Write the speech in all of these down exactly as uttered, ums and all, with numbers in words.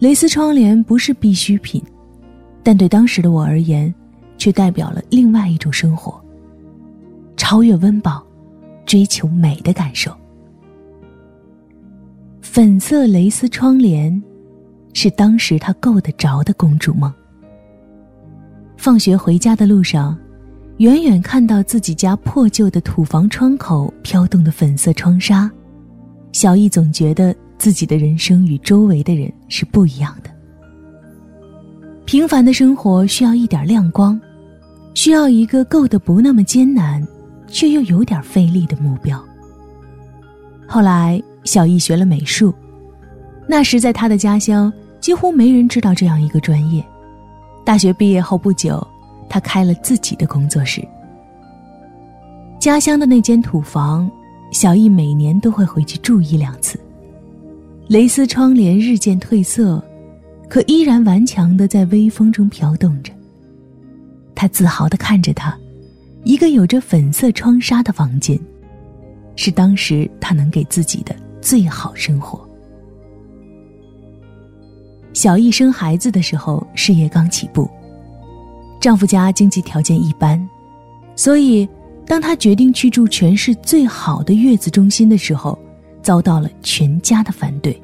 蕾丝窗帘不是必需品，但对当时的我而言，却代表了另外一种生活，超越温饱，追求美的感受。粉色蕾丝窗帘是当时她够得着的公主梦。放学回家的路上，远远看到自己家破旧的土房窗口飘动的粉色窗纱，小易总觉得自己的人生与周围的人是不一样的。平凡的生活需要一点亮光，需要一个够得不那么艰难却又有点费力的目标。后来小易学了美术，那时在他的家乡几乎没人知道这样一个专业。大学毕业后不久，他开了自己的工作室。家乡的那间土房，小易每年都会回去住一两次。蕾丝窗帘日渐褪色，可依然顽强地在微风中飘动着。他自豪地看着它，一个有着粉色窗纱的房间，是当时他能给自己的最好生活。小易生孩子的时候，事业刚起步，丈夫家经济条件一般，所以当她决定去住全市最好的月子中心的时候，遭到了全家的反对。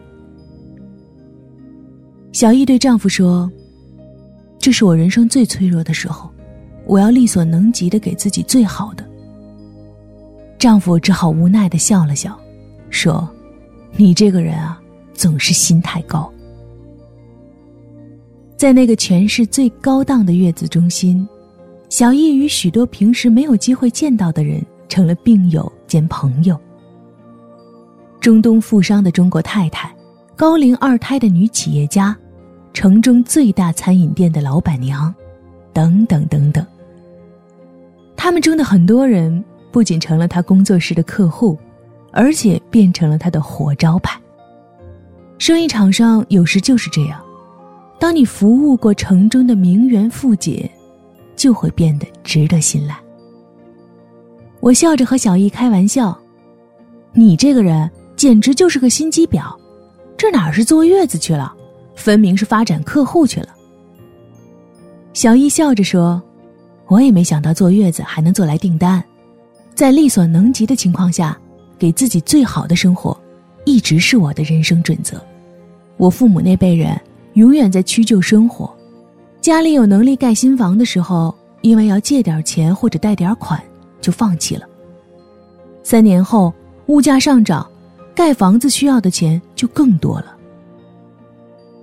小易对丈夫说，这是我人生最脆弱的时候，我要力所能及地给自己最好的。丈夫只好无奈地笑了笑，说，你这个人啊，总是心太高。在那个全市最高档的月子中心，小易与许多平时没有机会见到的人成了病友兼朋友。中东富商的中国太太，高龄二胎的女企业家，城中最大餐饮店的老板娘，等等等等。他们中的很多人不仅成了他工作室的客户，而且变成了他的活招牌。生意场上有时就是这样，当你服务过城中的名媛富姐，就会变得值得信赖。我笑着和小易开玩笑，你这个人简直就是个心机婊，这哪是坐月子去了，分明是发展客户去了。小易笑着说，我也没想到坐月子还能做来订单，在力所能及的情况下，给自己最好的生活，一直是我的人生准则。我父母那辈人永远在屈就生活，家里有能力盖新房的时候，因为要借点钱或者贷点款，就放弃了。三年后，物价上涨，盖房子需要的钱就更多了。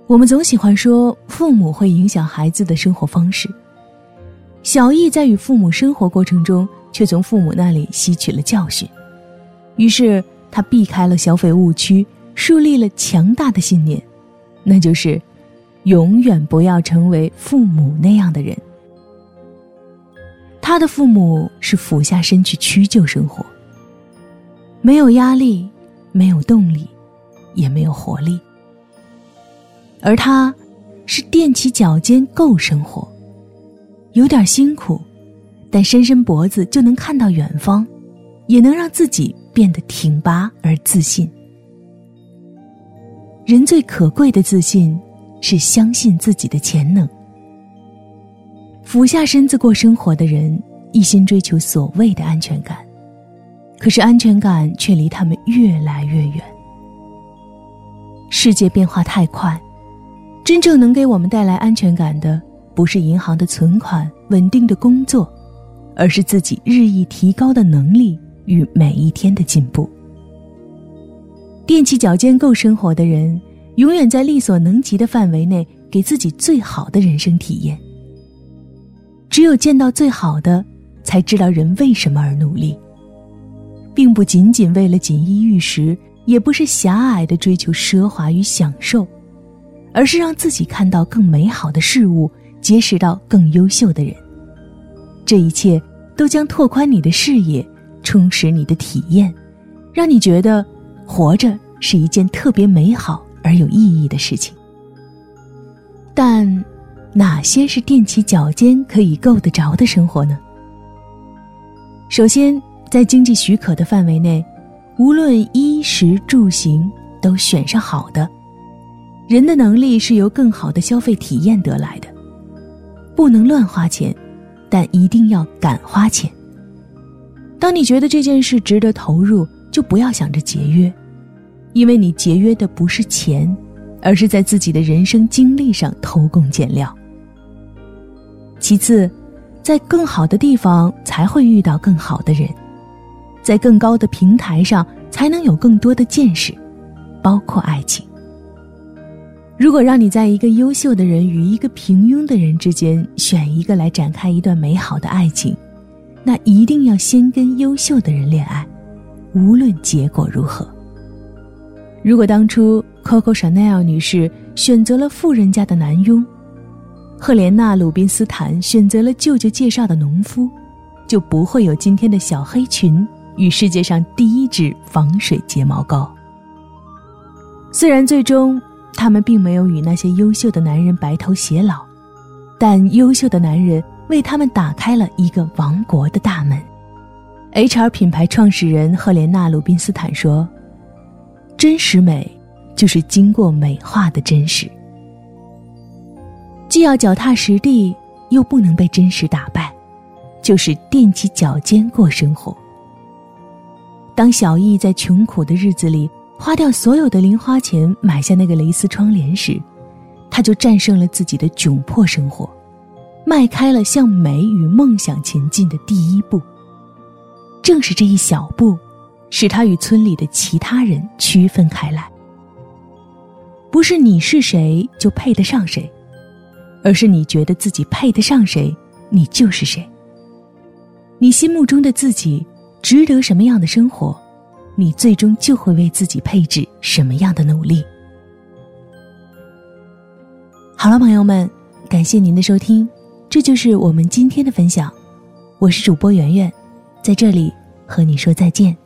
我们总喜欢说父母会影响孩子的生活方式，小易在与父母生活过程中，却从父母那里吸取了教训。于是他避开了消费误区，树立了强大的信念，那就是永远不要成为父母那样的人。他的父母是俯下身去屈就生活，没有压力，没有动力，也没有活力。而他是踮起脚尖够生活，有点辛苦，但伸伸脖子就能看到远方，也能让自己变得挺拔而自信。人最可贵的自信是相信自己的潜能。俯下身子过生活的人，一心追求所谓的安全感，可是安全感却离他们越来越远。世界变化太快，真正能给我们带来安全感的，不是银行的存款、稳定的工作，而是自己日益提高的能力与每一天的进步。踮起脚尖够生活的人，永远在力所能及的范围内给自己最好的人生体验。只有见到最好的，才知道人为什么而努力，并不仅仅为了锦衣玉食，也不是狭隘的追求奢华与享受，而是让自己看到更美好的事物，结识到更优秀的人。这一切都将拓宽你的视野，充实你的体验，让你觉得活着是一件特别美好而有意义的事情。但哪些是踮起脚尖可以够得着的生活呢？首先，在经济许可的范围内，无论衣食住行都选上好的，人的能力是由更好的消费体验得来的，不能乱花钱，但一定要敢花钱。当你觉得这件事值得投入，就不要想着节约，因为你节约的不是钱，而是在自己的人生经历上偷工减料。其次，在更好的地方才会遇到更好的人，在更高的平台上才能有更多的见识，包括爱情。如果让你在一个优秀的人与一个平庸的人之间选一个来展开一段美好的爱情，那一定要先跟优秀的人恋爱，无论结果如何。如果当初 Coco Chanel 女士选择了富人家的男佣，赫莲娜·鲁宾斯坦选择了舅舅介绍的农夫，就不会有今天的小黑裙与世界上第一支防水睫毛膏。虽然最终他们并没有与那些优秀的男人白头偕老，但优秀的男人为他们打开了一个王国的大门。 H R 品牌创始人赫莲娜·鲁宾斯坦说，真实美就是经过美化的真实，既要脚踏实地，又不能被真实打败，就是踮起脚尖过生活。当小易在穷苦的日子里花掉所有的零花钱买下那个蕾丝窗帘时，他就战胜了自己的窘迫生活，迈开了向美与梦想前进的第一步。正是这一小步，使他与村里的其他人区分开来。不是你是谁就配得上谁，而是你觉得自己配得上谁，你就是谁。你心目中的自己值得什么样的生活，你最终就会为自己配置什么样的努力。好了，朋友们，感谢您的收听，这就是我们今天的分享。我是主播圆圆，在这里和你说再见。